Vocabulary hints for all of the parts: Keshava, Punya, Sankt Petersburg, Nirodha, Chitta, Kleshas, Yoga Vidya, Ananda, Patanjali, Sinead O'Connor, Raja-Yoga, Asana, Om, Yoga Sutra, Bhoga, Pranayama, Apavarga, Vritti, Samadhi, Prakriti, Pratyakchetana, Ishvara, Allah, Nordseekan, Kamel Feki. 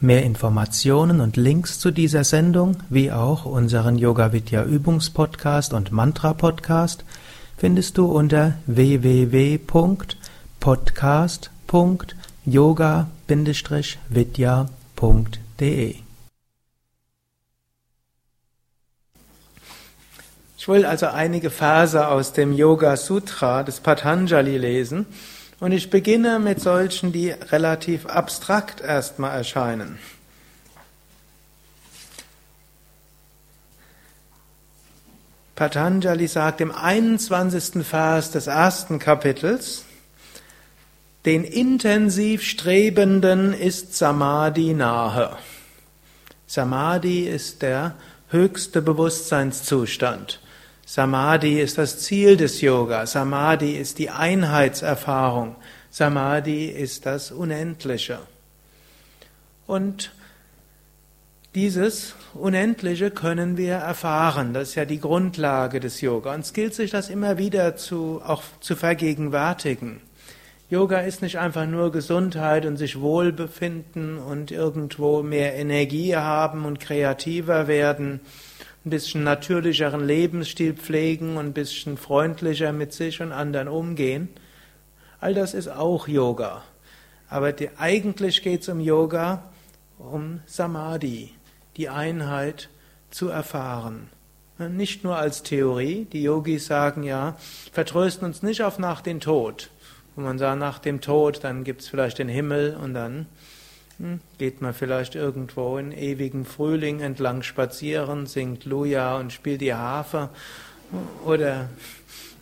Mehr Informationen und Links zu dieser Sendung, wie auch unseren Yoga Vidya Übungspodcast und Mantra Podcast, findest du unter www.podcast.yoga-vidya.de. Ich will also einige Verse aus dem Yoga Sutra des Patanjali lesen. Und ich beginne mit solchen, die relativ abstrakt erstmal erscheinen. Patanjali sagt im 21. Vers des ersten Kapitels, den intensiv Strebenden ist Samadhi nahe. Samadhi ist der höchste Bewusstseinszustand. Samadhi ist das Ziel des Yoga. Samadhi ist die Einheitserfahrung. Samadhi ist das Unendliche. Und dieses Unendliche können wir erfahren. Das ist ja die Grundlage des Yoga. Und es gilt sich das immer wieder auch zu vergegenwärtigen. Yoga ist nicht einfach nur Gesundheit und sich wohlbefinden und irgendwo mehr Energie haben und kreativer werden, ein bisschen natürlicheren Lebensstil pflegen und ein bisschen freundlicher mit sich und anderen umgehen. All das ist auch Yoga. Aber eigentlich geht es um Yoga, um Samadhi, die Einheit zu erfahren. Nicht nur als Theorie. Die Yogis sagen ja, vertrösten uns nicht auf nach dem Tod. Wenn man sagt, nach dem Tod, dann gibt es vielleicht den Himmel und dann geht man vielleicht irgendwo in ewigen Frühling entlang spazieren, singt Luja und spielt die Harfe oder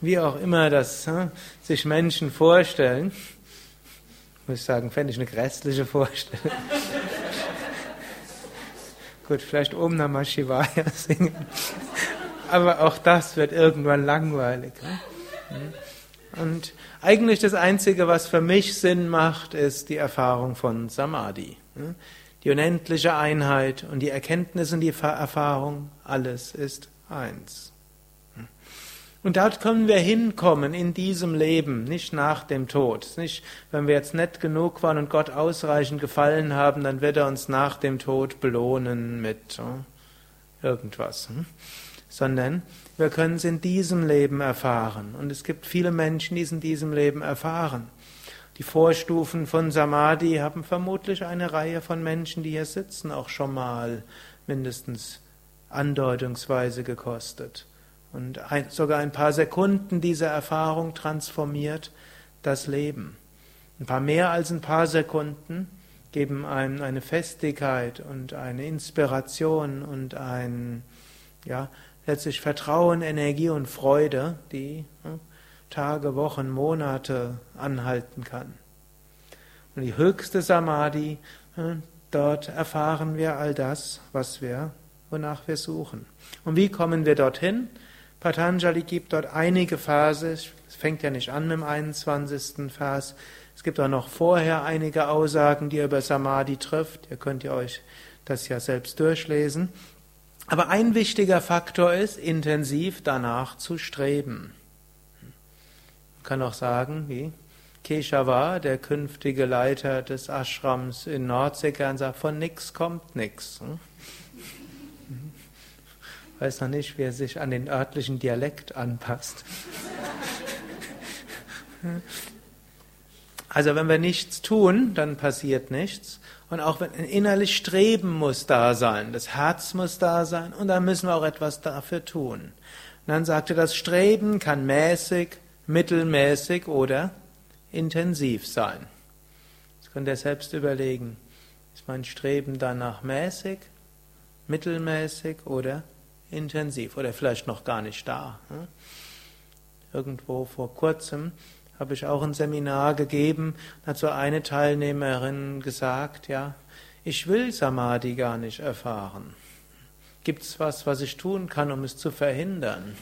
wie auch immer das sich Menschen vorstellen. Muss ich sagen, fände ich eine grässliche Vorstellung. Gut, vielleicht Om Namah Shivaya singen. Aber auch das wird irgendwann langweilig. Und eigentlich das Einzige, was für mich Sinn macht, ist die Erfahrung von Samadhi. Die unendliche Einheit und die Erkenntnis und die Erfahrung, alles ist eins. Und dort können wir hinkommen in diesem Leben, nicht nach dem Tod. Nicht, wenn wir jetzt nett genug waren und Gott ausreichend gefallen haben, dann wird er uns nach dem Tod belohnen mit irgendwas. Sondern wir können es in diesem Leben erfahren. Und es gibt viele Menschen, die es in diesem Leben erfahren. Die Vorstufen von Samadhi haben vermutlich eine Reihe von Menschen, die hier sitzen, auch schon mal mindestens andeutungsweise gekostet. Und sogar ein paar Sekunden dieser Erfahrung transformiert das Leben. Ein paar mehr als ein paar Sekunden geben einem eine Festigkeit und eine Inspiration und ein, letztlich Vertrauen, Energie und Freude, die Tage, Wochen, Monate anhalten kann. Und die höchste Samadhi, dort erfahren wir all das, wonach wir suchen. Und wie kommen wir dorthin? Patanjali gibt dort einige Verse, es fängt ja nicht an mit dem 21. Vers, es gibt auch noch vorher einige Aussagen, die er über Samadhi trifft, ihr könnt ja euch das ja selbst durchlesen. Aber ein wichtiger Faktor ist, intensiv danach zu streben. Man kann auch sagen, wie Keshava, der künftige Leiter des Ashrams in Nordseekan, sagt, von nix kommt nix. Ich weiß noch nicht, wie er sich an den örtlichen Dialekt anpasst. Also wenn wir nichts tun, dann passiert nichts. Und auch wenn innerlich Streben muss da sein, das Herz muss da sein und dann müssen wir auch etwas dafür tun. Und dann sagt er, das Streben kann mäßig, mittelmäßig oder intensiv sein. Das könnt ihr selbst überlegen. Ist mein Streben danach mäßig, mittelmäßig oder intensiv? Oder vielleicht noch gar nicht da. Irgendwo vor kurzem habe ich auch ein Seminar gegeben, hat so eine Teilnehmerin gesagt, Ich will Samadhi gar nicht erfahren. Gibt es was, was ich tun kann, um es zu verhindern?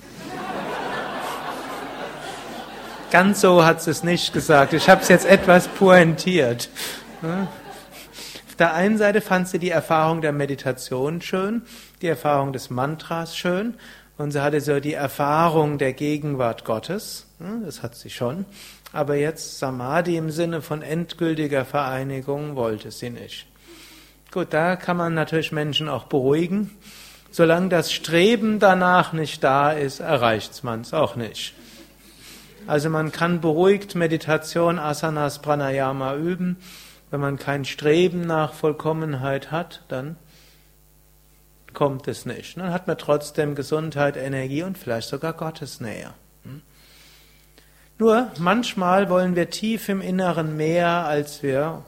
Ganz so hat es nicht gesagt. Ich habe es jetzt etwas pointiert. Auf der einen Seite fand sie die Erfahrung der Meditation schön, die Erfahrung des Mantras schön und sie hatte so die Erfahrung der Gegenwart Gottes, das hat sie schon, aber jetzt Samadhi im Sinne von endgültiger Vereinigung wollte sie nicht. Gut, da kann man natürlich Menschen auch beruhigen. Solange das Streben danach nicht da ist, erreicht man es auch nicht. Also man kann beruhigt Meditation, Asanas, Pranayama üben. Wenn man kein Streben nach Vollkommenheit hat, dann kommt es nicht. Dann hat man trotzdem Gesundheit, Energie und vielleicht sogar Gottesnähe. Nur manchmal wollen wir tief im Inneren mehr, als wir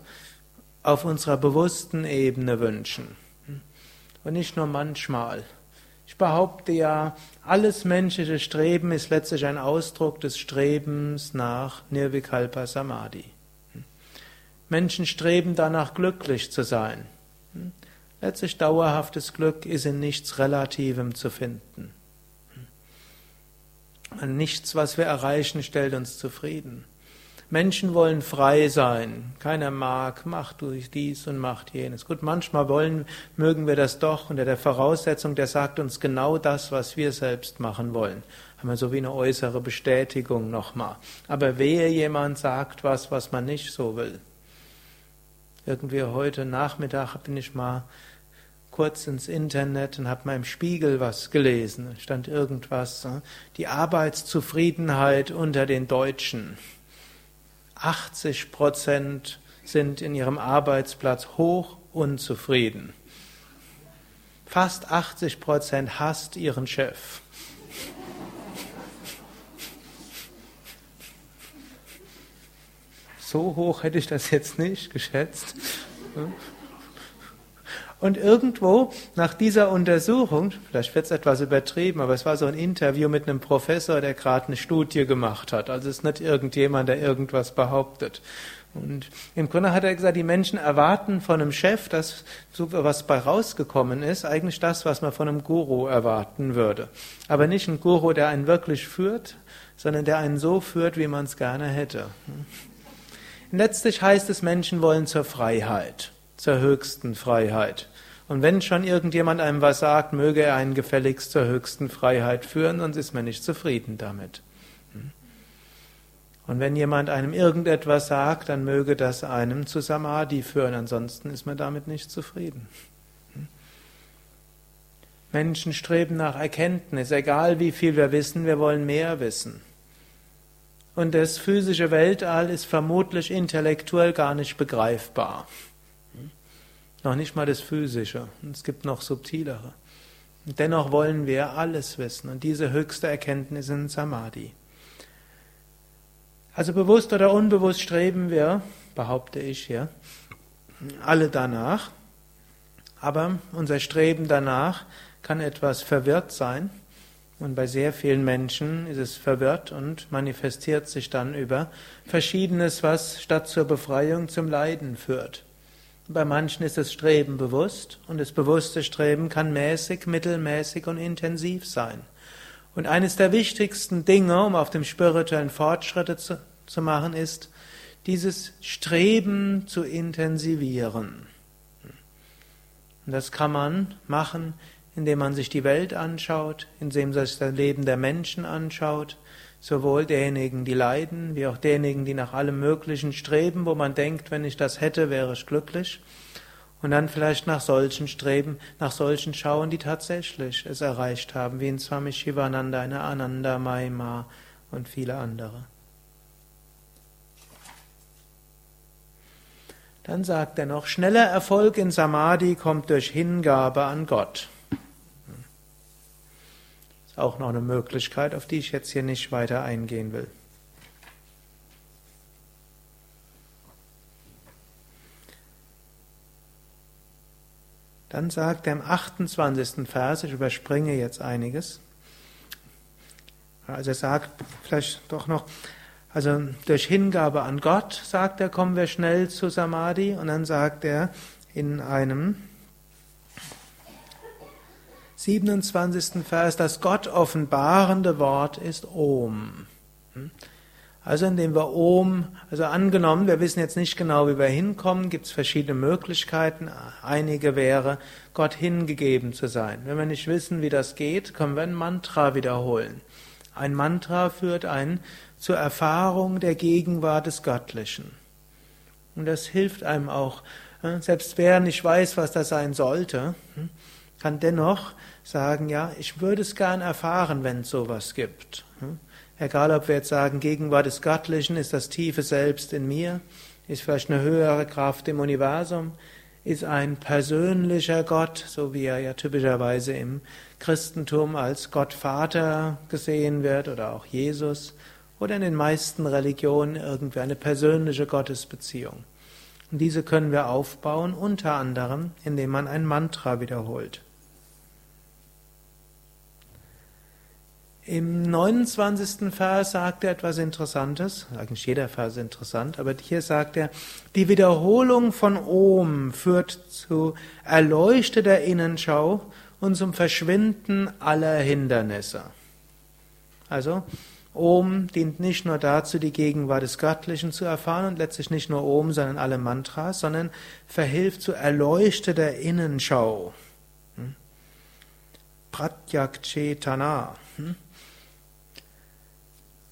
auf unserer bewussten Ebene wünschen. Und nicht nur manchmal. Ich behaupte ja, alles menschliche Streben ist letztlich ein Ausdruck des Strebens nach Nirvikalpa Samadhi. Menschen streben danach, glücklich zu sein. Letztlich dauerhaftes Glück ist in nichts Relativem zu finden. Nichts, was wir erreichen, stellt uns zufrieden. Menschen wollen frei sein. Keiner mag, mach du dies und mach jenes. Gut, manchmal mögen wir das doch unter der Voraussetzung, der sagt uns genau das, was wir selbst machen wollen. Haben wir so wie eine äußere Bestätigung nochmal. Aber wehe, jemand sagt was, was man nicht so will. Irgendwie heute Nachmittag bin ich mal kurz ins Internet und habe mal im Spiegel was gelesen. Da stand irgendwas, die Arbeitszufriedenheit unter den Deutschen. 80% sind in ihrem Arbeitsplatz hoch unzufrieden. Fast 80% hasst ihren Chef. So hoch hätte ich das jetzt nicht geschätzt. Und irgendwo nach dieser Untersuchung, vielleicht wird es etwas übertrieben, aber es war so ein Interview mit einem Professor, der gerade eine Studie gemacht hat. Also es ist nicht irgendjemand, der irgendwas behauptet. Und im Grunde hat er gesagt, die Menschen erwarten von einem Chef, dass so was bei rausgekommen ist, eigentlich das, was man von einem Guru erwarten würde. Aber nicht ein Guru, der einen wirklich führt, sondern der einen so führt, wie man es gerne hätte. Und letztlich heißt es, Menschen wollen zur Freiheit. Zur höchsten Freiheit. Und wenn schon irgendjemand einem was sagt, möge er einen gefälligst zur höchsten Freiheit führen, sonst ist man nicht zufrieden damit. Und wenn jemand einem irgendetwas sagt, dann möge das einem zu Samadhi führen, ansonsten ist man damit nicht zufrieden. Menschen streben nach Erkenntnis, egal wie viel wir wissen, wir wollen mehr wissen. Und das physische Weltall ist vermutlich intellektuell gar nicht begreifbar. Noch nicht mal das Physische. Es gibt noch subtilere. Und dennoch wollen wir alles wissen. Und diese höchste Erkenntnis in Samadhi. Also bewusst oder unbewusst streben wir, behaupte ich hier, alle danach. Aber unser Streben danach kann etwas verwirrt sein. Und bei sehr vielen Menschen ist es verwirrt und manifestiert sich dann über Verschiedenes, was statt zur Befreiung zum Leiden führt. Bei manchen ist das Streben bewusst und das bewusste Streben kann mäßig, mittelmäßig und intensiv sein. Und eines der wichtigsten Dinge, um auf dem spirituellen Fortschritte zu machen, ist, dieses Streben zu intensivieren. Und das kann man machen, indem man sich die Welt anschaut, indem man sich das Leben der Menschen anschaut, sowohl derjenigen, die leiden, wie auch derjenigen, die nach allem Möglichen streben, wo man denkt, wenn ich das hätte, wäre ich glücklich. Und dann vielleicht nach solchen Streben, nach solchen schauen, die tatsächlich es erreicht haben, wie in Swami Shivananda, in Ananda, Maima und viele andere. Dann sagt er noch, schneller Erfolg in Samadhi kommt durch Hingabe an Gott. Auch noch eine Möglichkeit, auf die ich jetzt hier nicht weiter eingehen will. Dann sagt er im 28. Vers, ich überspringe jetzt einiges, also er sagt vielleicht doch noch, also durch Hingabe an Gott, sagt er, kommen wir schnell zu Samadhi und dann sagt er, in einem 27. Vers, das Gott offenbarende Wort ist Om. Also indem wir Om, also angenommen, wir wissen jetzt nicht genau, wie wir hinkommen, gibt es verschiedene Möglichkeiten. Einige wäre, Gott hingegeben zu sein. Wenn wir nicht wissen, wie das geht, können wir ein Mantra wiederholen. Ein Mantra führt einen zur Erfahrung der Gegenwart des Göttlichen. Und das hilft einem auch. Selbst wer nicht weiß, was das sein sollte, kann dennoch sagen, ja, ich würde es gern erfahren, wenn es sowas gibt. Egal, ob wir jetzt sagen, Gegenwart des Göttlichen ist das tiefe Selbst in mir, ist vielleicht eine höhere Kraft im Universum, ist ein persönlicher Gott, so wie er ja typischerweise im Christentum als Gottvater gesehen wird oder auch Jesus oder in den meisten Religionen irgendwie eine persönliche Gottesbeziehung. Und diese können wir aufbauen, unter anderem, indem man ein Mantra wiederholt. Im 29. Vers sagt er etwas Interessantes, eigentlich jeder Vers ist interessant, aber hier sagt er, die Wiederholung von Om führt zu erleuchteter Innenschau und zum Verschwinden aller Hindernisse. Also, Om dient nicht nur dazu, die Gegenwart des Göttlichen zu erfahren und letztlich nicht nur Om, sondern alle Mantras, sondern verhilft zu erleuchteter Innenschau. Pratyakchetana.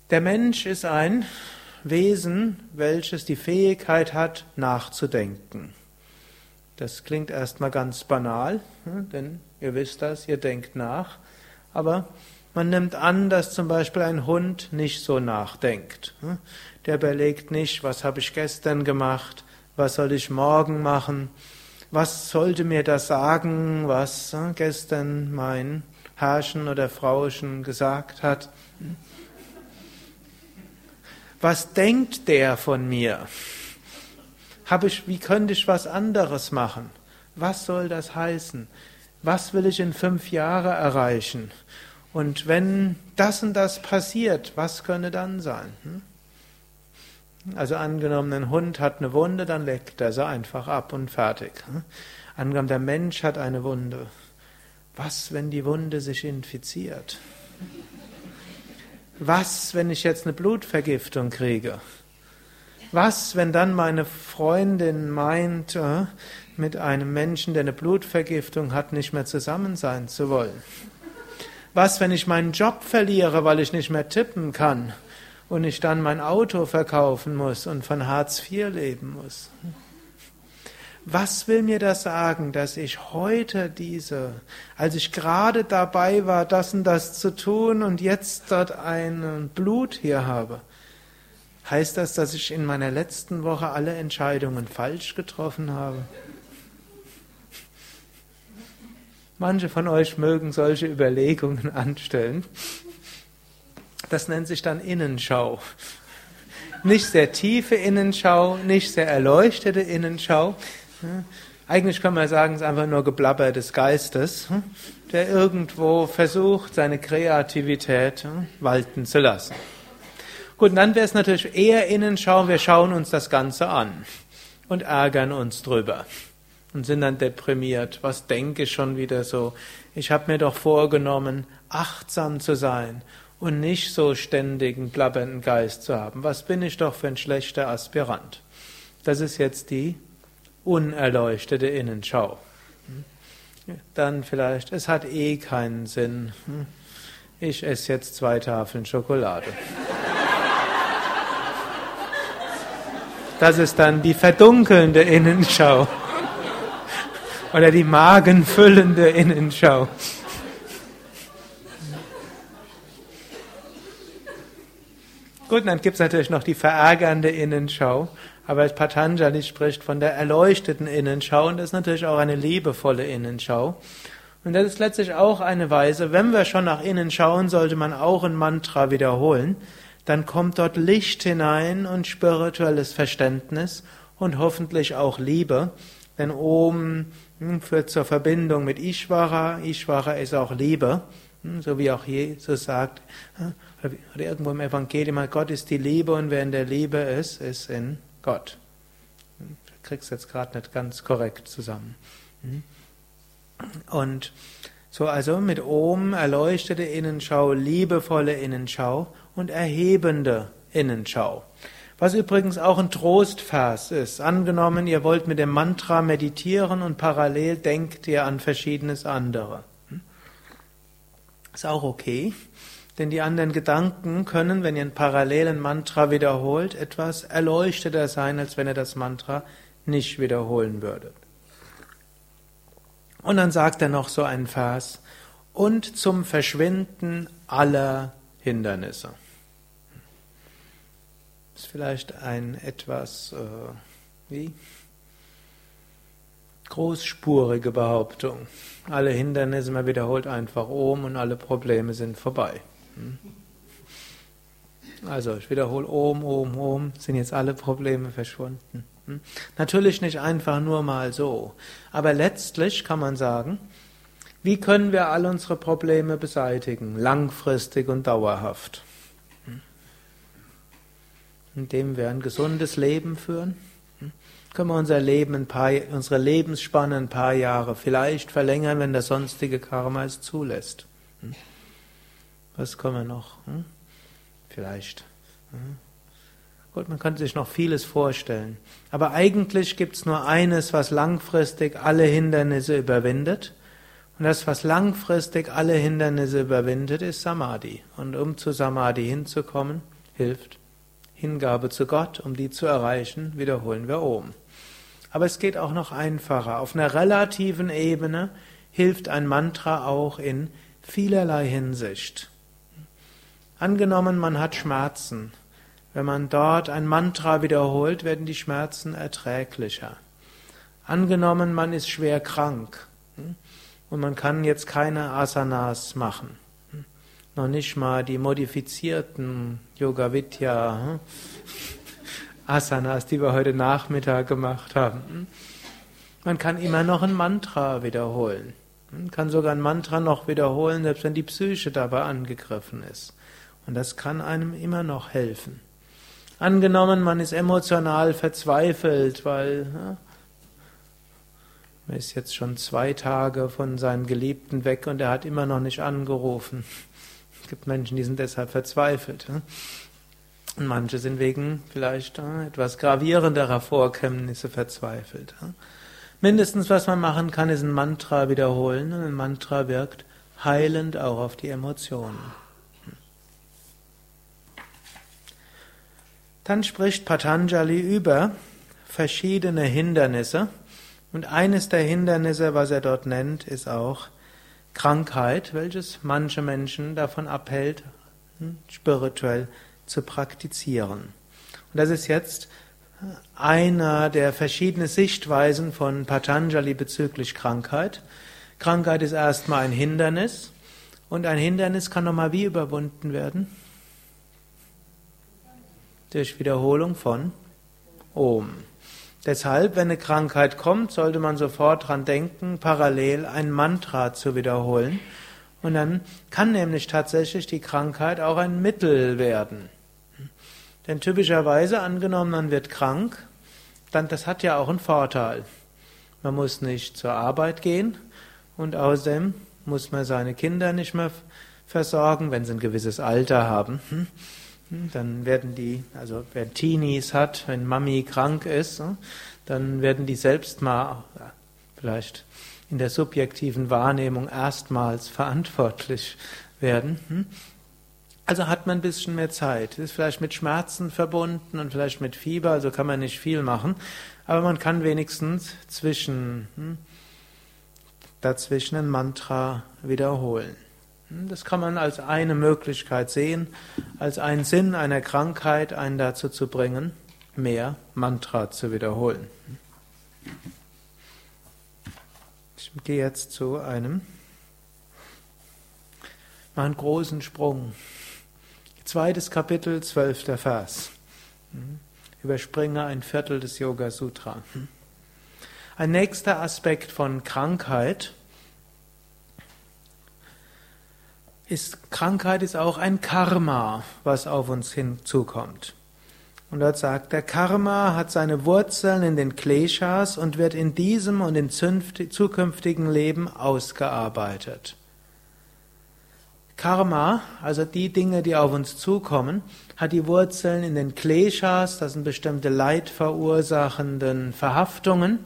Der Mensch ist ein Wesen, welches die Fähigkeit hat, nachzudenken. Das klingt erstmal ganz banal, denn ihr wisst das, ihr denkt nach. Aber man nimmt an, dass zum Beispiel ein Hund nicht so nachdenkt. Der überlegt nicht, was habe ich gestern gemacht, was soll ich morgen machen, was sollte mir das sagen, was gestern mein Herrchen oder Frauchen gesagt hat. Was denkt der von mir? Wie könnte ich was anderes machen? Was soll das heißen? Was will ich in 5 Jahren erreichen? Und wenn das und das passiert, was könnte dann sein? Also angenommen, ein Hund hat eine Wunde, dann leckt er sie einfach ab und fertig. Angenommen, der Mensch hat eine Wunde. Was, wenn die Wunde sich infiziert? Was, wenn ich jetzt eine Blutvergiftung kriege? Was, wenn dann meine Freundin meint, mit einem Menschen, der eine Blutvergiftung hat, nicht mehr zusammen sein zu wollen? Was, wenn ich meinen Job verliere, weil ich nicht mehr tippen kann und ich dann mein Auto verkaufen muss und von Hartz IV leben muss? Was will mir das sagen, dass ich heute als ich gerade dabei war, das und das zu tun und jetzt dort ein Blut hier habe? Heißt das, dass ich in meiner letzten Woche alle Entscheidungen falsch getroffen habe? Manche von euch mögen solche Überlegungen anstellen. Das nennt sich dann Innenschau. Nicht sehr tiefe Innenschau, nicht sehr erleuchtete Innenschau. Eigentlich kann man sagen, es ist einfach nur Geblabber des Geistes, der irgendwo versucht, seine Kreativität walten zu lassen. Gut, und dann wäre es natürlich eher Innenschau, wir schauen uns das Ganze an und ärgern uns drüber und sind dann deprimiert. Was denke ich schon wieder so? Ich habe mir doch vorgenommen, achtsam zu sein und nicht so ständigen, blabbernden Geist zu haben. Was bin ich doch für ein schlechter Aspirant? Das ist jetzt die unerleuchtete Innenschau. Dann vielleicht, es hat eh keinen Sinn. Ich esse jetzt 2 Tafeln Schokolade. Das ist dann die verdunkelnde Innenschau. Oder die magenfüllende Innenschau. Gut, und dann gibt es natürlich noch die verärgernde Innenschau. Aber Patanjali spricht von der erleuchteten Innenschau und das ist natürlich auch eine liebevolle Innenschau. Und das ist letztlich auch eine Weise, wenn wir schon nach innen schauen, sollte man auch ein Mantra wiederholen. Dann kommt dort Licht hinein und spirituelles Verständnis und hoffentlich auch Liebe. Denn Om führt zur Verbindung mit Ishvara. Ishvara ist auch Liebe, so wie auch Jesus sagt, oder irgendwo im Evangelium, Gott ist die Liebe und wer in der Liebe ist, ist in Gott. krieg's jetzt gerade nicht ganz korrekt zusammen. Und so also mit Om erleuchtete Innenschau, liebevolle Innenschau und erhebende Innenschau. Was übrigens auch ein Trostvers ist. Angenommen, ihr wollt mit dem Mantra meditieren und parallel denkt ihr an verschiedenes andere. Ist auch okay, denn die anderen Gedanken können, wenn ihr einen parallelen Mantra wiederholt, etwas erleuchteter sein, als wenn ihr das Mantra nicht wiederholen würdet. Und dann sagt er noch so einen Vers, und zum Verschwinden aller Hindernisse. Ist vielleicht ein etwas großspurige Behauptung. Alle Hindernisse, man wiederholt einfach Om und alle Probleme sind vorbei. Also ich wiederhole Om, Om, Om, sind jetzt alle Probleme verschwunden. Natürlich nicht einfach nur mal so, aber letztlich kann man sagen, wie können wir all unsere Probleme beseitigen, langfristig und dauerhaft? Indem wir ein gesundes Leben führen, können wir unsere Lebensspanne ein paar Jahre vielleicht verlängern, wenn das sonstige Karma es zulässt. Was können wir noch? Vielleicht. Gut, man kann sich noch vieles vorstellen. Aber eigentlich gibt es nur eines, was langfristig alle Hindernisse überwindet. Und das, was langfristig alle Hindernisse überwindet, ist Samadhi. Und um zu Samadhi hinzukommen, hilft Hingabe zu Gott. Um die zu erreichen, wiederholen wir Om. Aber es geht auch noch einfacher. Auf einer relativen Ebene hilft ein Mantra auch in vielerlei Hinsicht. Angenommen, man hat Schmerzen. Wenn man dort ein Mantra wiederholt, werden die Schmerzen erträglicher. Angenommen, man ist schwer krank und man kann jetzt keine Asanas machen. Noch nicht mal die modifizierten Yoga Vidya Asanas, die wir heute Nachmittag gemacht haben. Man kann immer noch ein Mantra wiederholen. Man kann sogar ein Mantra noch wiederholen, selbst wenn die Psyche dabei angegriffen ist. Und das kann einem immer noch helfen. Angenommen, man ist emotional verzweifelt, weil man ist jetzt schon 2 Tage von seinem Geliebten weg und er hat immer noch nicht angerufen. Es gibt Menschen, die sind deshalb verzweifelt. Und manche sind wegen vielleicht etwas gravierenderer Vorkommnisse verzweifelt. Mindestens, was man machen kann, ist ein Mantra wiederholen. Und ein Mantra wirkt heilend auch auf die Emotionen. Dann spricht Patanjali über verschiedene Hindernisse. Und eines der Hindernisse, was er dort nennt, ist auch Krankheit, welches manche Menschen davon abhält, spirituell zu praktizieren. Und das ist jetzt einer der verschiedenen Sichtweisen von Patanjali bezüglich Krankheit. Krankheit ist erstmal ein Hindernis. Und ein Hindernis kann nochmal wie überwunden werden? Durch Wiederholung von Om. Deshalb, wenn eine Krankheit kommt, sollte man sofort dran denken, parallel ein Mantra zu wiederholen. Und dann kann nämlich tatsächlich die Krankheit auch ein Mittel werden. Denn typischerweise, angenommen, man wird krank, dann das hat ja auch einen Vorteil. Man muss nicht zur Arbeit gehen und außerdem muss man seine Kinder nicht mehr versorgen, wenn sie ein gewisses Alter haben. Dann werden die, also wer Teenies hat, wenn Mami krank ist, dann werden die selbst mal, vielleicht in der subjektiven Wahrnehmung erstmals verantwortlich werden. Also hat man ein bisschen mehr Zeit. Ist vielleicht mit Schmerzen verbunden und vielleicht mit Fieber, also kann man nicht viel machen. Aber man kann wenigstens dazwischen ein Mantra wiederholen. Das kann man als eine Möglichkeit sehen, als einen Sinn einer Krankheit, einen dazu zu bringen, mehr Mantra zu wiederholen. Ich gehe jetzt zu einem, mache einen großen Sprung. 2. Kapitel, 12. Vers. Überspringe ein Viertel des Yoga Sutra. Ein nächster Aspekt von Krankheit ist, Krankheit ist auch ein Karma, was auf uns hinzukommt. Und dort sagt er, Karma hat seine Wurzeln in den Kleshas und wird in diesem und in zukünftigen Leben ausgearbeitet. Karma, also die Dinge, die auf uns zukommen, hat die Wurzeln in den Kleshas, das sind bestimmte leidverursachenden Verhaftungen.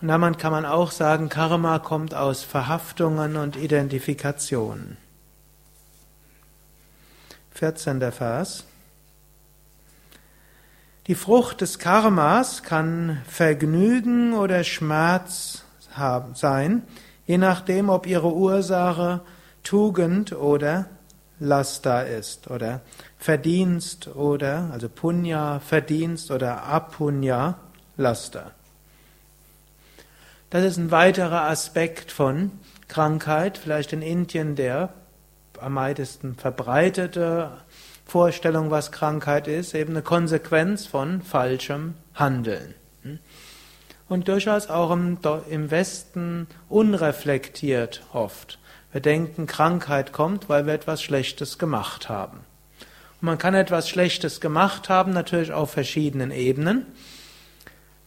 Und damit kann man auch sagen, Karma kommt aus Verhaftungen und Identifikationen. 14. Vers. Die Frucht des Karmas kann Vergnügen oder Schmerz sein, je nachdem, ob ihre Ursache Tugend oder Laster ist, oder Verdienst oder, also Punya, Verdienst oder Apunya, Laster. Das ist ein weiterer Aspekt von Krankheit, vielleicht in Indien der am meisten verbreitete Vorstellung, was Krankheit ist, eben eine Konsequenz von falschem Handeln. Und durchaus auch im Westen unreflektiert oft. Wir denken, Krankheit kommt, weil wir etwas Schlechtes gemacht haben. Und man kann etwas Schlechtes gemacht haben, natürlich auf verschiedenen Ebenen.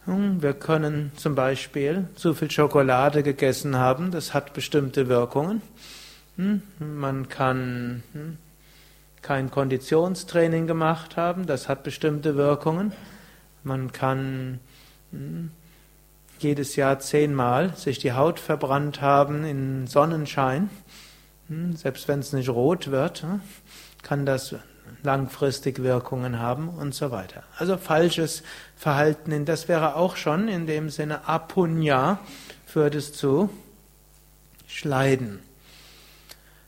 Wir können zum Beispiel zu viel Schokolade gegessen haben, das hat bestimmte Wirkungen. Man kann kein Konditionstraining gemacht haben, das hat bestimmte Wirkungen. Man kann jedes Jahr 10-mal sich die Haut verbrannt haben in Sonnenschein. Selbst wenn es nicht rot wird, kann das langfristig Wirkungen haben und so weiter. Also falsches Verhalten, das wäre auch schon in dem Sinne Apunya, führt es zu Leiden.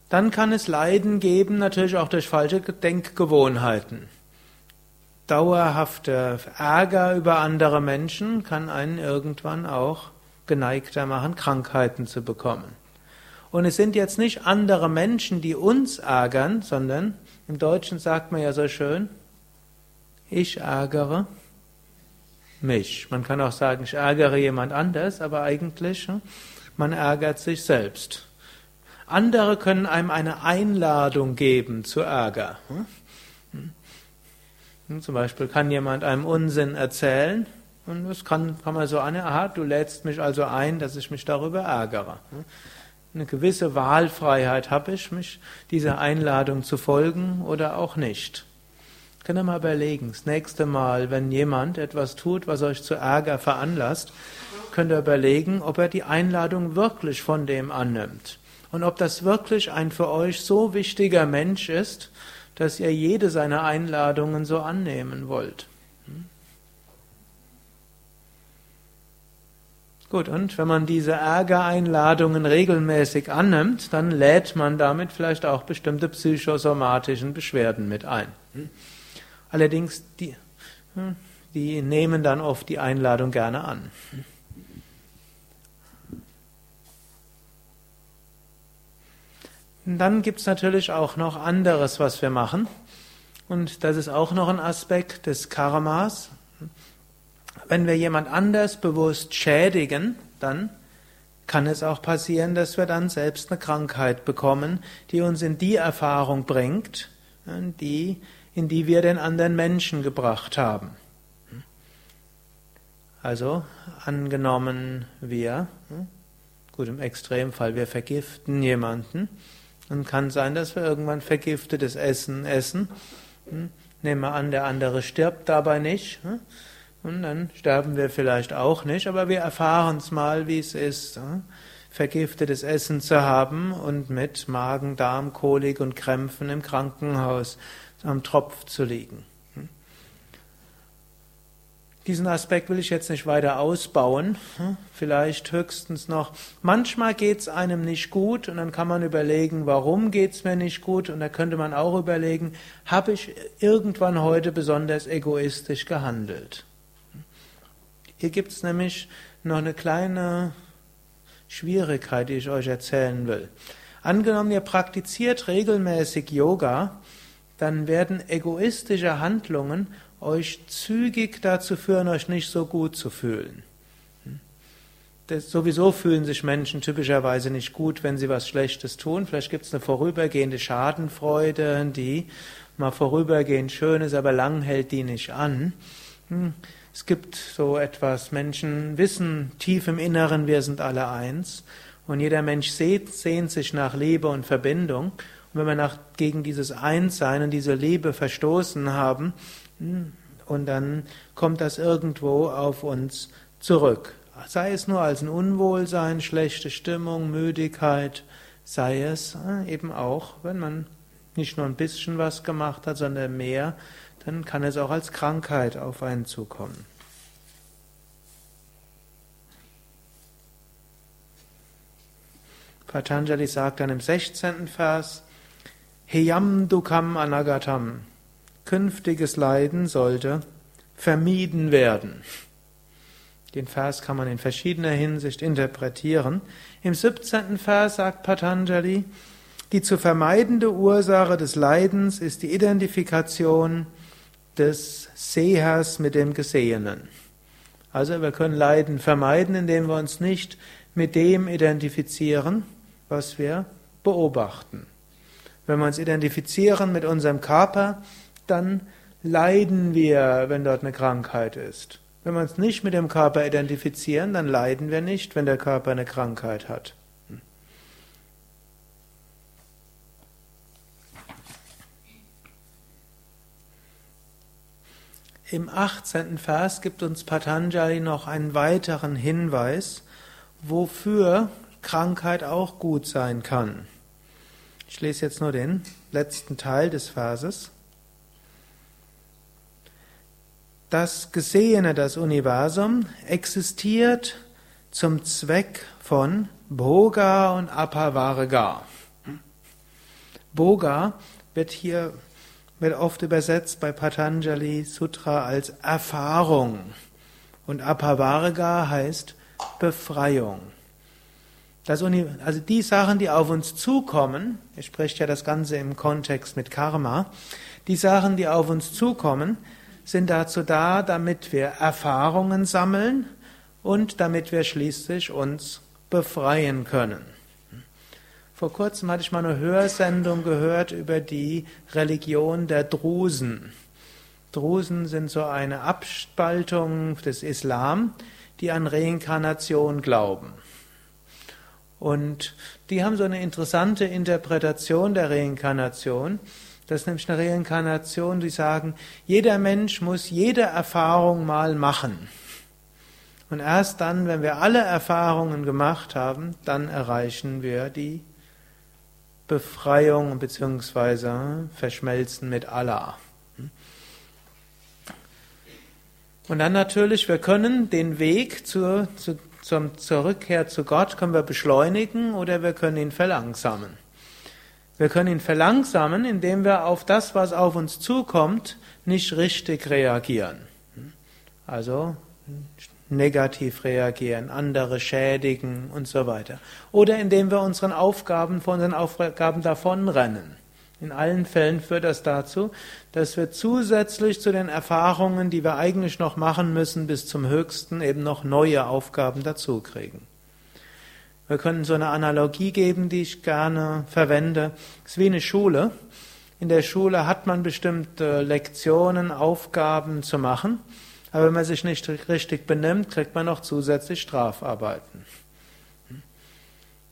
Dann kann es Leiden geben, natürlich auch durch falsche Denkgewohnheiten. Dauerhafter Ärger über andere Menschen kann einen irgendwann auch geneigter machen, Krankheiten zu bekommen. Und es sind jetzt nicht andere Menschen, die uns ärgern, sondern im Deutschen sagt man ja so schön, ich ärgere mich. Man kann auch sagen, ich ärgere jemand anders, aber eigentlich, man ärgert sich selbst. Andere können einem eine Einladung geben zu Ärger. Zum Beispiel kann jemand einem Unsinn erzählen und das kann man so annehmen, aha, du lädst mich also ein, dass ich mich darüber ärgere. Eine gewisse Wahlfreiheit habe ich, mich dieser Einladung zu folgen oder auch nicht. Könnt ihr mal überlegen, das nächste Mal, wenn jemand etwas tut, was euch zu Ärger veranlasst, könnt ihr überlegen, ob er die Einladung wirklich von dem annimmt. Und ob das wirklich ein für euch so wichtiger Mensch ist, dass ihr jede seiner Einladungen so annehmen wollt. Gut, und wenn man diese Ärgereinladungen regelmäßig annimmt, dann lädt man damit vielleicht auch bestimmte psychosomatischen Beschwerden mit ein. Allerdings, die nehmen dann oft die Einladung gerne an. Und dann gibt's natürlich auch noch anderes, was wir machen. Und das ist auch noch ein Aspekt des Karmas. Wenn wir jemand anders bewusst schädigen, dann kann es auch passieren, dass wir dann selbst eine Krankheit bekommen, die uns in die Erfahrung bringt, in die wir den anderen Menschen gebracht haben. Also angenommen wir, gut im Extremfall, wir vergiften jemanden, dann kann sein, dass wir irgendwann vergiftetes Essen essen. Nehmen wir an, der andere stirbt dabei nicht. Und dann sterben wir vielleicht auch nicht, aber wir erfahren es mal, wie es ist, vergiftetes Essen zu haben und mit Magen, Darm, Kolik und Krämpfen im Krankenhaus am Tropf zu liegen. Diesen Aspekt will ich jetzt nicht weiter ausbauen, vielleicht höchstens noch, manchmal geht es einem nicht gut und dann kann man überlegen, warum geht es mir nicht gut und da könnte man auch überlegen, habe ich irgendwann heute besonders egoistisch gehandelt? Hier gibt es nämlich noch eine kleine Schwierigkeit, die ich euch erzählen will. Angenommen, ihr praktiziert regelmäßig Yoga, dann werden egoistische Handlungen euch zügig dazu führen, euch nicht so gut zu fühlen. Sowieso fühlen sich Menschen typischerweise nicht gut, wenn sie was Schlechtes tun. Vielleicht gibt es eine vorübergehende Schadenfreude, die mal vorübergehend schön ist, aber lang hält die nicht an. Es gibt so etwas, Menschen wissen tief im Inneren, wir sind alle eins. Und jeder Mensch sehnt sich nach Liebe und Verbindung. Und wenn wir gegen dieses Einssein und diese Liebe verstoßen haben, und dann kommt das irgendwo auf uns zurück. Sei es nur als ein Unwohlsein, schlechte Stimmung, Müdigkeit, sei es eben auch, wenn man nicht nur ein bisschen was gemacht hat, sondern mehr, dann kann es auch als Krankheit auf einen zukommen. Patanjali sagt dann im 16. Vers, Heyam dukam anagatam, künftiges Leiden sollte vermieden werden. Den Vers kann man in verschiedener Hinsicht interpretieren. Im 17. Vers sagt Patanjali, die zu vermeidende Ursache des Leidens ist die Identifikation des Sehers mit dem Gesehenen. Also wir können Leiden vermeiden, indem wir uns nicht mit dem identifizieren, was wir beobachten. Wenn wir uns identifizieren mit unserem Körper, dann leiden wir, wenn dort eine Krankheit ist. Wenn wir uns nicht mit dem Körper identifizieren, dann leiden wir nicht, wenn der Körper eine Krankheit hat. Im 18. Vers gibt uns Patanjali noch einen weiteren Hinweis, wofür Krankheit auch gut sein kann. Ich lese jetzt nur den letzten Teil des Verses. Das Gesehene, das Universum, existiert zum Zweck von Bhoga und Apavarga. Bhoga wird oft übersetzt bei Patanjali Sutra als Erfahrung und Apavarga heißt Befreiung. Also die Sachen, die auf uns zukommen, er spricht ja das Ganze im Kontext mit Karma, die Sachen, die auf uns zukommen, sind dazu da, damit wir Erfahrungen sammeln und damit wir schließlich uns befreien können. Vor kurzem hatte ich mal eine Hörsendung gehört über die Religion der Drusen. Drusen sind so eine Abspaltung des Islam, die an Reinkarnation glauben. Und die haben so eine interessante Interpretation der Reinkarnation. Das ist nämlich eine Reinkarnation, die sagen, jeder Mensch muss jede Erfahrung mal machen. Und erst dann, wenn wir alle Erfahrungen gemacht haben, dann erreichen wir die Befreiung bzw. Verschmelzen mit Allah. Und dann natürlich, wir können den Weg zur Rückkehr zu Gott, können wir beschleunigen oder wir können ihn verlangsamen. Wir können ihn verlangsamen, indem wir auf das, was auf uns zukommt, nicht richtig reagieren. Also negativ reagieren, andere schädigen und so weiter. Oder indem wir von unseren Aufgaben davonrennen. In allen Fällen führt das dazu, dass wir zusätzlich zu den Erfahrungen, die wir eigentlich noch machen müssen, bis zum Höchsten eben noch neue Aufgaben dazu kriegen. Wir können so eine Analogie geben, die ich gerne verwende. Es ist wie eine Schule. In der Schule hat man bestimmte Lektionen, Aufgaben zu machen. Aber wenn man sich nicht richtig benimmt, kriegt man noch zusätzlich Strafarbeiten.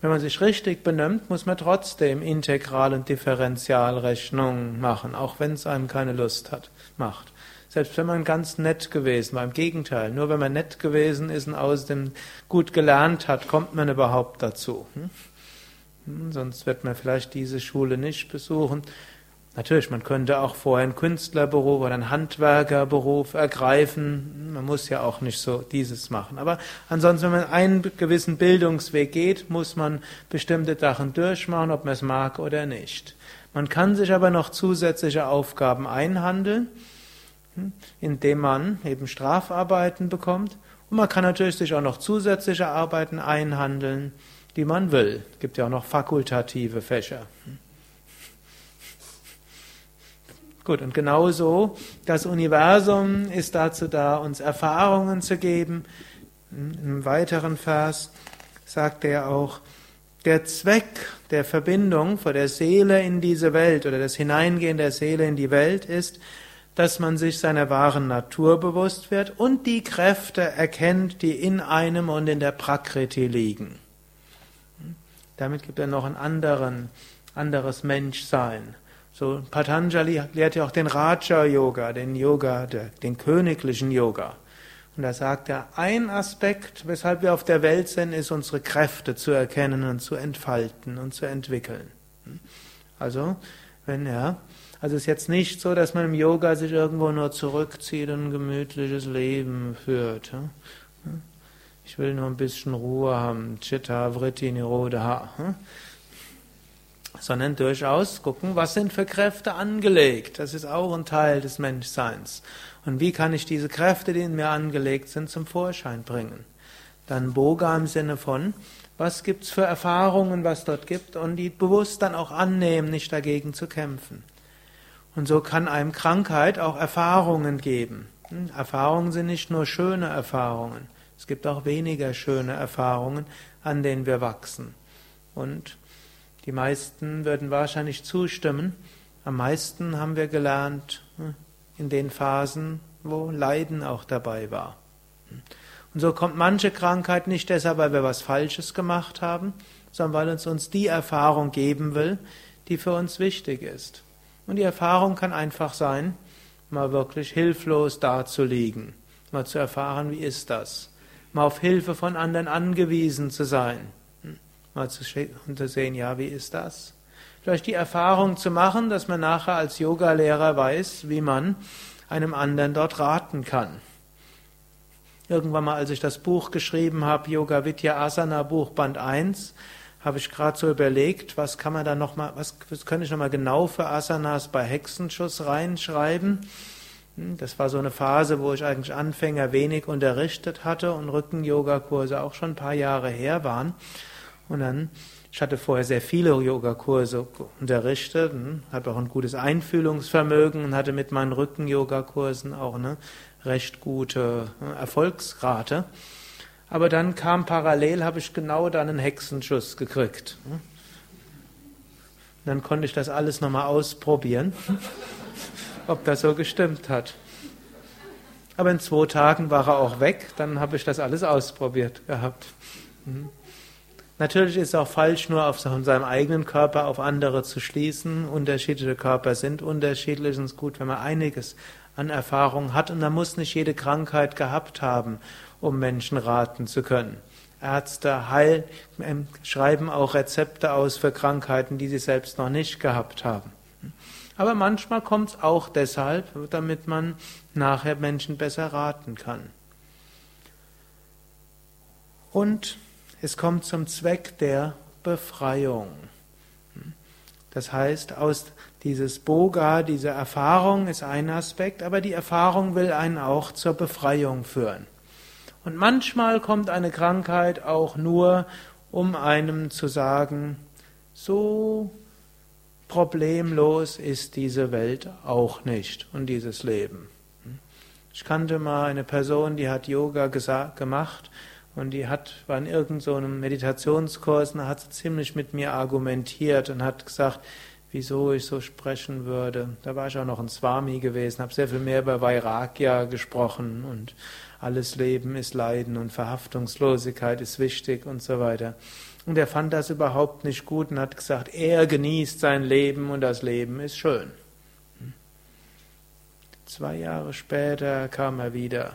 Wenn man sich richtig benimmt, muss man trotzdem Integral- und Differentialrechnungen machen, auch wenn es einem keine Lust macht. Selbst wenn man ganz nett gewesen war, im Gegenteil, nur wenn man nett gewesen ist und aus dem gut gelernt hat, kommt man überhaupt dazu. Sonst wird man vielleicht diese Schule nicht besuchen. Natürlich, man könnte auch vorher einen Künstlerberuf oder einen Handwerkerberuf ergreifen. Man muss ja auch nicht so dieses machen. Aber ansonsten, wenn man einen gewissen Bildungsweg geht, muss man bestimmte Sachen durchmachen, ob man es mag oder nicht. Man kann sich aber noch zusätzliche Aufgaben einhandeln, indem man eben Strafarbeiten bekommt. Und man kann natürlich sich auch noch zusätzliche Arbeiten einhandeln, die man will. Es gibt ja auch noch fakultative Fächer. Gut, und genauso, das Universum ist dazu da, uns Erfahrungen zu geben. Im weiteren Vers sagt er auch, Der Zweck der Verbindung von der Seele in diese Welt oder das Hineingehen der Seele in die Welt ist, dass man sich seiner wahren Natur bewusst wird und die Kräfte erkennt, die in einem und in der Prakriti liegen. Damit gibt er noch ein anderes Menschsein. So Patanjali lehrt ja auch den Raja-Yoga, den Yoga, den königlichen Yoga. Und da sagt er, ein Aspekt, weshalb wir auf der Welt sind, ist, unsere Kräfte zu erkennen und zu entfalten und zu entwickeln. Also es ist jetzt nicht so, dass man im Yoga sich irgendwo nur zurückzieht und ein gemütliches Leben führt. Ich will nur ein bisschen Ruhe haben, Chitta, Vritti, Nirodha. Sondern durchaus gucken, was sind für Kräfte angelegt. Das ist auch ein Teil des Menschseins. Und wie kann ich diese Kräfte, die in mir angelegt sind, zum Vorschein bringen? Dann Bhoga im Sinne von, was gibt's für Erfahrungen, was dort gibt, und die bewusst dann auch annehmen, nicht dagegen zu kämpfen. Und so kann einem Krankheit auch Erfahrungen geben. Erfahrungen sind nicht nur schöne Erfahrungen. Es gibt auch weniger schöne Erfahrungen, an denen wir wachsen. Und die meisten würden wahrscheinlich zustimmen. Am meisten haben wir gelernt in den Phasen, wo Leiden auch dabei war. Und so kommt manche Krankheit nicht deshalb, weil wir was Falsches gemacht haben, sondern weil uns die Erfahrung geben will, die für uns wichtig ist. Und die Erfahrung kann einfach sein, mal wirklich hilflos dazuliegen, mal zu erfahren, wie ist das, mal auf Hilfe von anderen angewiesen zu sein. Mal zu sehen, ja, wie ist das? Vielleicht die Erfahrung zu machen, dass man nachher als Yogalehrer weiß, wie man einem anderen dort raten kann. Irgendwann mal, als ich das Buch geschrieben habe, Yoga Vidya Asana Buch Band 1, habe ich gerade so überlegt, was könnte ich nochmal genau für Asanas bei Hexenschuss reinschreiben? Das war so eine Phase, wo ich eigentlich Anfänger wenig unterrichtet hatte und Rücken-Yoga-Kurse auch schon ein paar Jahre her waren. Und dann, ich hatte vorher sehr viele Yogakurse unterrichtet, hatte auch ein gutes Einfühlungsvermögen und hatte mit meinen Rücken-Yoga-Kursen auch eine recht gute Erfolgsrate. Aber dann kam parallel, habe ich genau dann einen Hexenschuss gekriegt. Und dann konnte ich das alles nochmal ausprobieren, ob das so gestimmt hat. Aber in 2 Tagen war er auch weg, dann habe ich das alles ausprobiert gehabt. Natürlich ist es auch falsch, nur auf seinem eigenen Körper auf andere zu schließen. Unterschiedliche Körper sind unterschiedlich. Es ist gut, wenn man einiges an Erfahrung hat. Und man muss nicht jede Krankheit gehabt haben, um Menschen raten zu können. Ärzte schreiben auch Rezepte aus für Krankheiten, die sie selbst noch nicht gehabt haben. Aber manchmal kommt es auch deshalb, damit man nachher Menschen besser raten kann. Und es kommt zum Zweck der Befreiung. Das heißt, aus dieses Bhoga, diese Erfahrung ist ein Aspekt, aber die Erfahrung will einen auch zur Befreiung führen. Und manchmal kommt eine Krankheit auch nur, um einem zu sagen, so problemlos ist diese Welt auch nicht und dieses Leben. Ich kannte mal eine Person, die hat Yoga gemacht, und die war in irgendeinem Meditationskurs, und da hat sie ziemlich mit mir argumentiert und hat gesagt, wieso ich so sprechen würde. Da war ich auch noch ein Swami gewesen, habe sehr viel mehr über Vairagya gesprochen und alles Leben ist Leiden und Verhaftungslosigkeit ist wichtig und so weiter. Und er fand das überhaupt nicht gut und hat gesagt, er genießt sein Leben und das Leben ist schön. 2 Jahre später kam er wieder.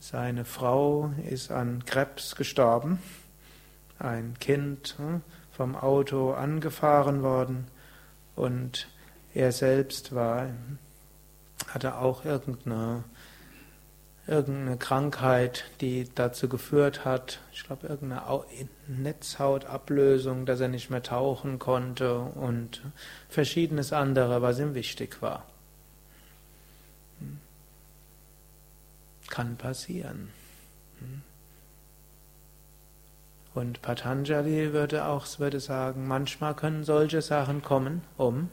Seine Frau ist an Krebs gestorben, ein Kind vom Auto angefahren worden, und er selbst hatte auch irgendeine Krankheit, die dazu geführt hat, ich glaube irgendeine Netzhautablösung, dass er nicht mehr tauchen konnte und verschiedenes andere, was ihm wichtig war. Kann passieren. Und Patanjali würde sagen, manchmal können solche Sachen kommen, um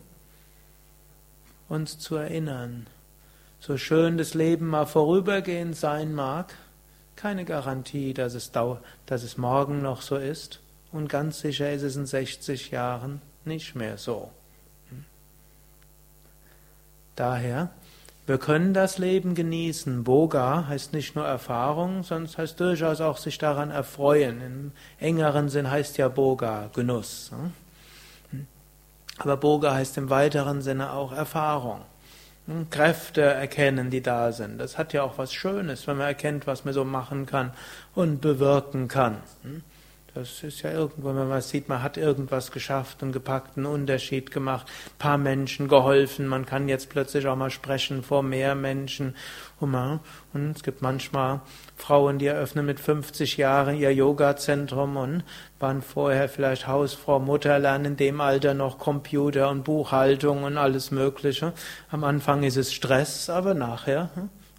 uns zu erinnern. So schön das Leben mal vorübergehend sein mag, keine Garantie, dass es morgen noch so ist, und ganz sicher ist es in 60 Jahren nicht mehr so. Daher, wir können das Leben genießen. Bhoga heißt nicht nur Erfahrung, sondern heißt durchaus auch sich daran erfreuen. Im engeren Sinn heißt ja Bhoga Genuss. Aber Bhoga heißt im weiteren Sinne auch Erfahrung. Kräfte erkennen, die da sind. Das hat ja auch was Schönes, wenn man erkennt, was man so machen kann und bewirken kann. Das ist ja irgendwo, wenn man was sieht, man hat irgendwas geschafft und gepackt, einen Unterschied gemacht, ein paar Menschen geholfen, man kann jetzt plötzlich auch mal sprechen vor mehr Menschen. Und es gibt manchmal Frauen, die eröffnen mit 50 Jahren ihr Yoga-Zentrum und waren vorher vielleicht Hausfrau, Mutter, lernen in dem Alter noch Computer und Buchhaltung und alles Mögliche. Am Anfang ist es Stress, aber nachher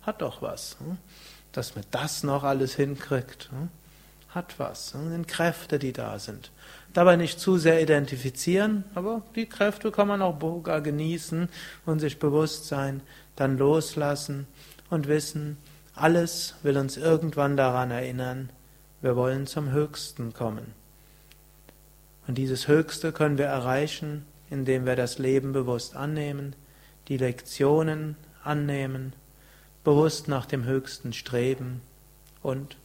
hat doch was. Dass man das noch alles hinkriegt, hat was, das sind Kräfte, die da sind. Dabei nicht zu sehr identifizieren, aber die Kräfte kann man auch Bhoga genießen und sich bewusst sein, dann loslassen und wissen, alles will uns irgendwann daran erinnern, wir wollen zum Höchsten kommen. Und dieses Höchste können wir erreichen, indem wir das Leben bewusst annehmen, die Lektionen annehmen, bewusst nach dem Höchsten streben und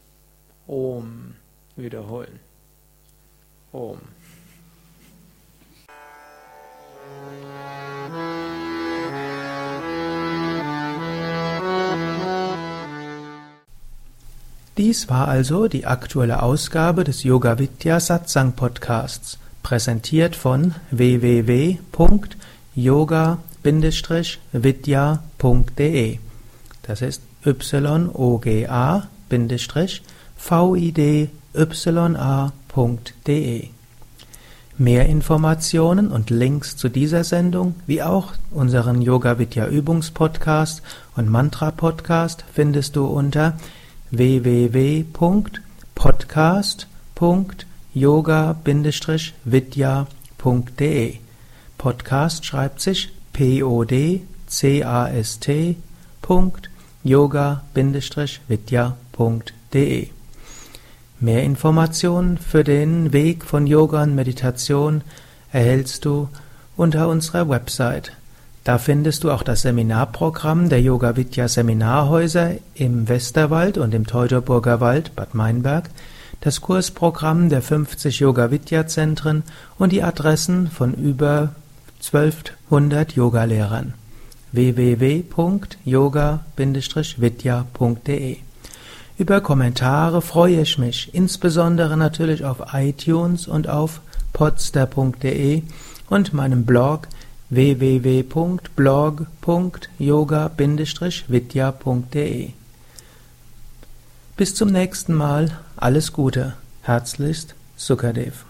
Om wiederholen. Om. Dies war also die aktuelle Ausgabe des Yoga Vidya Satsang Podcasts, präsentiert von www.yoga-vidya.de. Das ist yoga-vidya.de. Mehr Informationen und Links zu dieser Sendung, wie auch unseren Yoga Vidya Übungspodcast und Mantra Podcast findest du unter www.podcast.yoga-vidya.de. Podcast schreibt sich podcast.yoga-vidya.de. Mehr Informationen für den Weg von Yoga und Meditation erhältst du unter unserer Website. Da findest du auch das Seminarprogramm der Yoga Vidya Seminarhäuser im Westerwald und im Teutoburger Wald, Bad Meinberg, das Kursprogramm der 50 Yoga Vidya Zentren und die Adressen von über 1200 Yogalehrern. www.yoga-vidya.de. Über Kommentare freue ich mich, insbesondere natürlich auf iTunes und auf podster.de und meinem Blog www.blog.yoga-vidya.de. Bis zum nächsten Mal, alles Gute. Herzlichst, Sukadev.